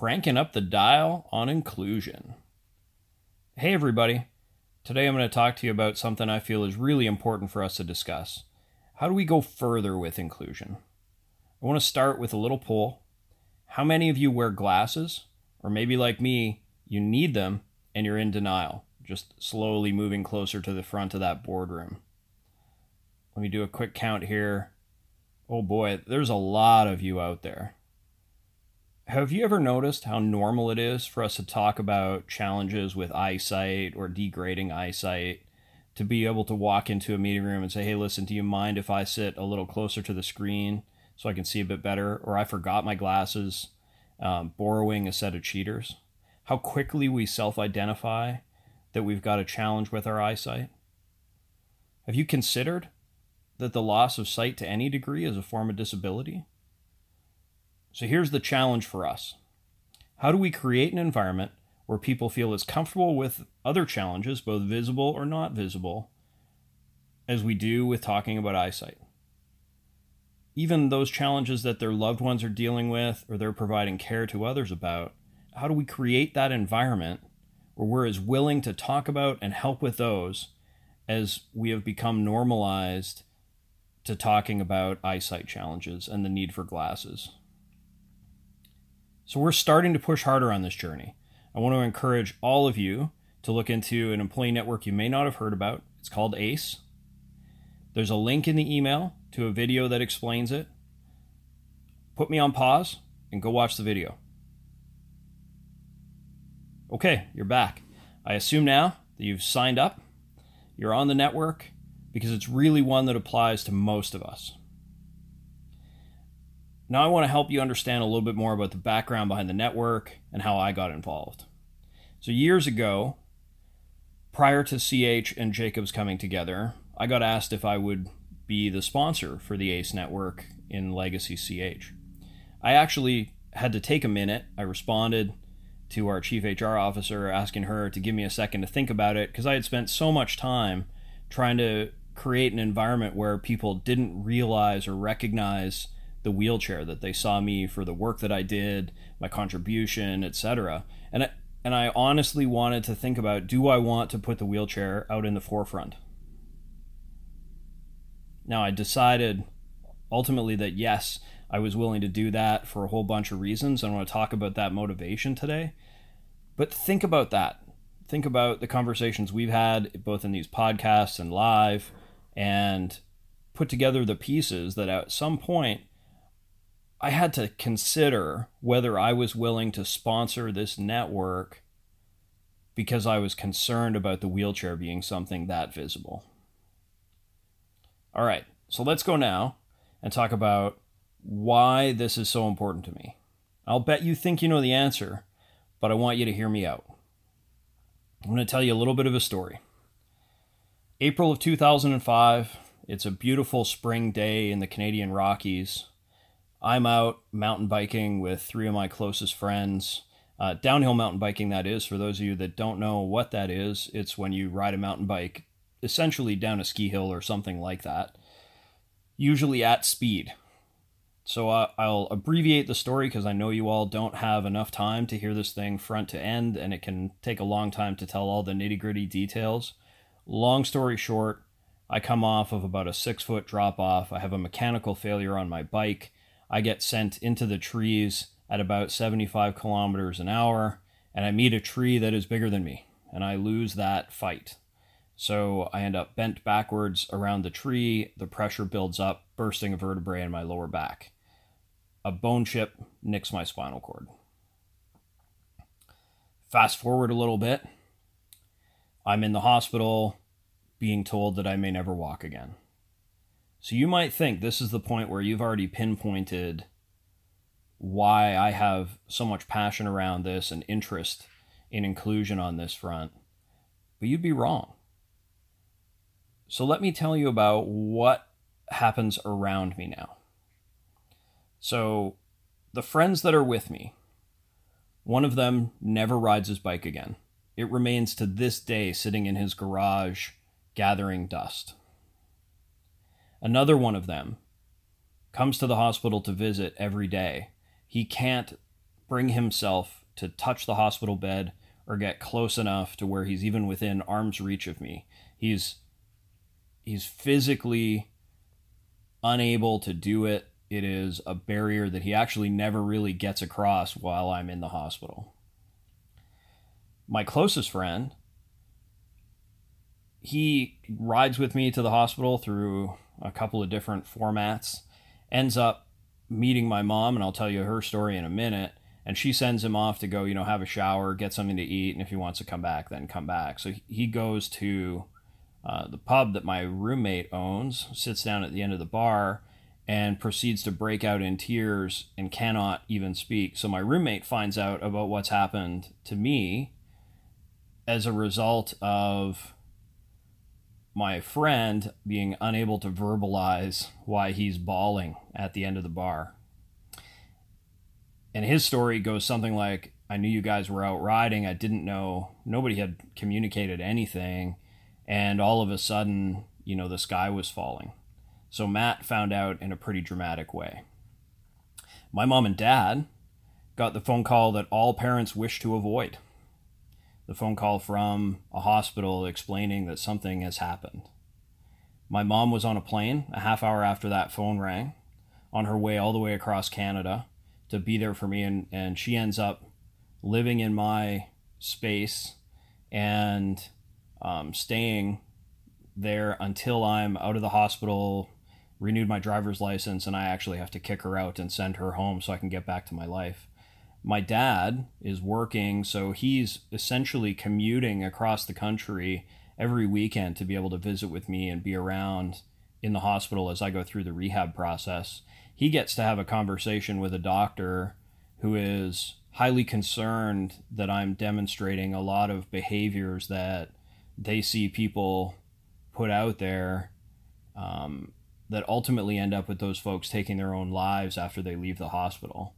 cranking up the dial on inclusion. Hey everybody, today I'm going to talk to you about something I feel is really important for us to discuss. How do we go further with inclusion? I want to start with a little poll. How many of you wear glasses? Or maybe like me, you need them and you're in denial, just slowly moving closer to the front of that boardroom. Let me do a quick count here. Oh boy, there's a lot of you out there. Have you ever noticed how normal it is for us to talk about challenges with eyesight or degrading eyesight? To be able to walk into a meeting room and say, hey, listen, do you mind if I sit a little closer to the screen so I can see a bit better? Or I forgot my glasses, borrowing a set of cheaters. How quickly we self-identify that we've got a challenge with our eyesight. Have you considered that the loss of sight to any degree is a form of disability? So here's the challenge for us. How do we create an environment where people feel as comfortable with other challenges, both visible or not visible, as we do with talking about eyesight? Even those challenges that their loved ones are dealing with or they're providing care to others about, how do we create that environment where we're as willing to talk about and help with those as we have become normalized to talking about eyesight challenges and the need for glasses? So we're starting to push harder on this journey. I want to encourage all of you to look into an employee network you may not have heard about. It's called ACE. There's a link in the email to a video that explains it. Put me on pause and go watch the video. Okay, you're back. I assume now that you've signed up, you're on the network, because it's really one that applies to most of us. Now I want to help you understand a little bit more about the background behind the network and how I got involved. So years ago, prior to CH and Jacobs coming together, I got asked if I would be the sponsor for the ACE network in Legacy CH. I actually had to take a minute. I responded to our chief HR officer asking her to give me a second to think about it because I had spent so much time trying to create an environment where people didn't realize or recognize the wheelchair, that they saw me for the work that I did, my contribution, etc. And I honestly wanted to think about, do I want to put the wheelchair out in the forefront? Now, I decided ultimately that yes, I was willing to do that for a whole bunch of reasons. I want to talk about that motivation today. But think about that. Think about the conversations we've had both in these podcasts and live, and put together the pieces that at some point I had to consider whether I was willing to sponsor this network because I was concerned about the wheelchair being something that visible. All right, so let's go now and talk about why this is so important to me. I'll bet you think you know the answer, but I want you to hear me out. I'm going to tell you a little bit of a story. April of 2005, it's a beautiful spring day in the Canadian Rockies. I'm out mountain biking with three of my closest friends. Downhill mountain biking, that is. For those of you that don't know what that is, it's when you ride a mountain bike essentially down a ski hill or something like that, usually at speed. So I'll abbreviate the story because I know you all don't have enough time to hear this thing front to end, and it can take a long time to tell all the nitty-gritty details. Long story short, I come off of about a 6-foot drop-off. I have a mechanical failure on my bike. I get sent into the trees at about 75 kilometers an hour, and I meet a tree that is bigger than me, and I lose that fight. So I end up bent backwards around the tree, the pressure builds up, bursting a vertebrae in my lower back. A bone chip nicks my spinal cord. Fast forward a little bit, I'm in the hospital being told that I may never walk again. So you might think this is the point where you've already pinpointed why I have so much passion around this and interest in inclusion on this front, but you'd be wrong. So let me tell you about what happens around me now. So the friends that are with me, one of them never rides his bike again. It remains to this day sitting in his garage gathering dust. Another one of them comes to the hospital to visit every day. He can't bring himself to touch the hospital bed or get close enough to where he's even within arm's reach of me. He's physically unable to do it. It is a barrier that he actually never really gets across while I'm in the hospital. My closest friend, he rides with me to the hospital through a couple of different formats, ends up meeting my mom, and I'll tell you her story in a minute, and she sends him off to go, have a shower, get something to eat, and if he wants to come back, then come back. So he goes to the pub that my roommate owns, sits down at the end of the bar, and proceeds to break out in tears and cannot even speak. So my roommate finds out about what's happened to me as a result of my friend being unable to verbalize why he's bawling at the end of the bar. And his story goes something like, I knew you guys were out riding. I didn't know. Nobody had communicated anything. And all of a sudden, the sky was falling. So Matt found out in a pretty dramatic way. My mom and dad got the phone call that all parents wish to avoid. The phone call from a hospital explaining that something has happened. My mom was on a plane a half hour after that phone rang, on her way all the way across Canada to be there for me, and she ends up living in my space and staying there until I'm out of the hospital, renewed my driver's license, and I actually have to kick her out and send her home so I can get back to my life. My dad is working, so he's essentially commuting across the country every weekend to be able to visit with me and be around in the hospital as I go through the rehab process. He gets to have a conversation with a doctor who is highly concerned that I'm demonstrating a lot of behaviors that they see people put out there that ultimately end up with those folks taking their own lives after they leave the hospital.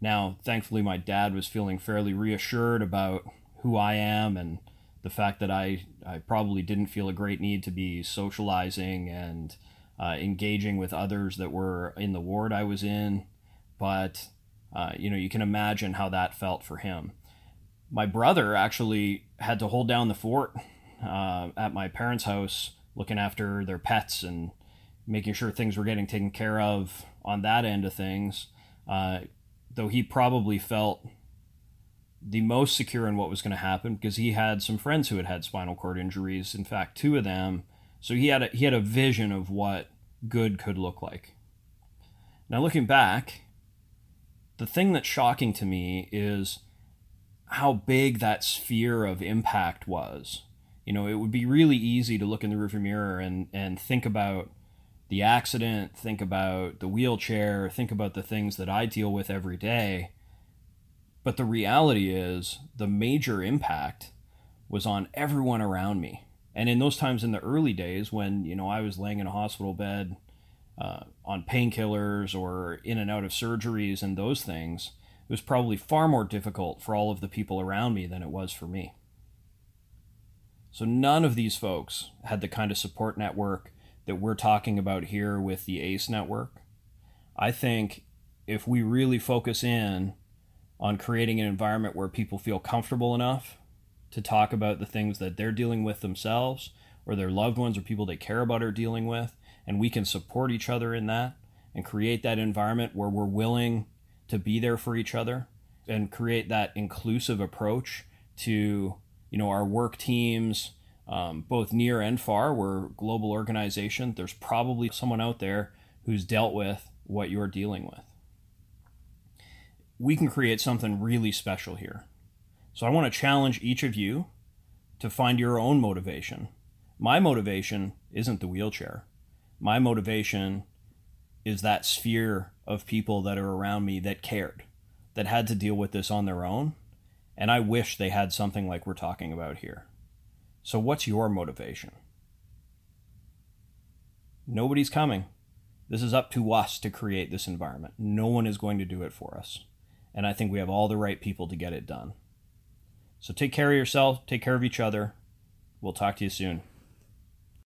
Now, thankfully, my dad was feeling fairly reassured about who I am and the fact that I probably didn't feel a great need to be socializing and engaging with others that were in the ward I was in. But, you can imagine how that felt for him. My brother actually had to hold down the fort at my parents' house, looking after their pets and making sure things were getting taken care of on that end of things. Though he probably felt the most secure in what was going to happen because he had some friends who had had spinal cord injuries, in fact, 2 of them. So he had a vision of what good could look like. Now, looking back, the thing that's shocking to me is how big that sphere of impact was. It would be really easy to look in the rearview mirror and think about the accident, think about the wheelchair, think about the things that I deal with every day. But the reality is the major impact was on everyone around me. And in those times in the early days when, I was laying in a hospital bed on painkillers or in and out of surgeries and those things, it was probably far more difficult for all of the people around me than it was for me. So none of these folks had the kind of support network that we're talking about here with the ACE network. I think if we really focus in on creating an environment where people feel comfortable enough to talk about the things that they're dealing with themselves or their loved ones or people they care about are dealing with, and we can support each other in that and create that environment where we're willing to be there for each other and create that inclusive approach to, our work teams, both near and far. We're a global organization. There's probably someone out there who's dealt with what you're dealing with. We can create something really special here. So I want to challenge each of you to find your own motivation. My motivation isn't the wheelchair. My motivation is that sphere of people that are around me that cared, that had to deal with this on their own. And I wish they had something like we're talking about here. So what's your motivation? Nobody's coming. This is up to us to create this environment. No one is going to do it for us. And I think we have all the right people to get it done. So take care of yourself. Take care of each other. We'll talk to you soon.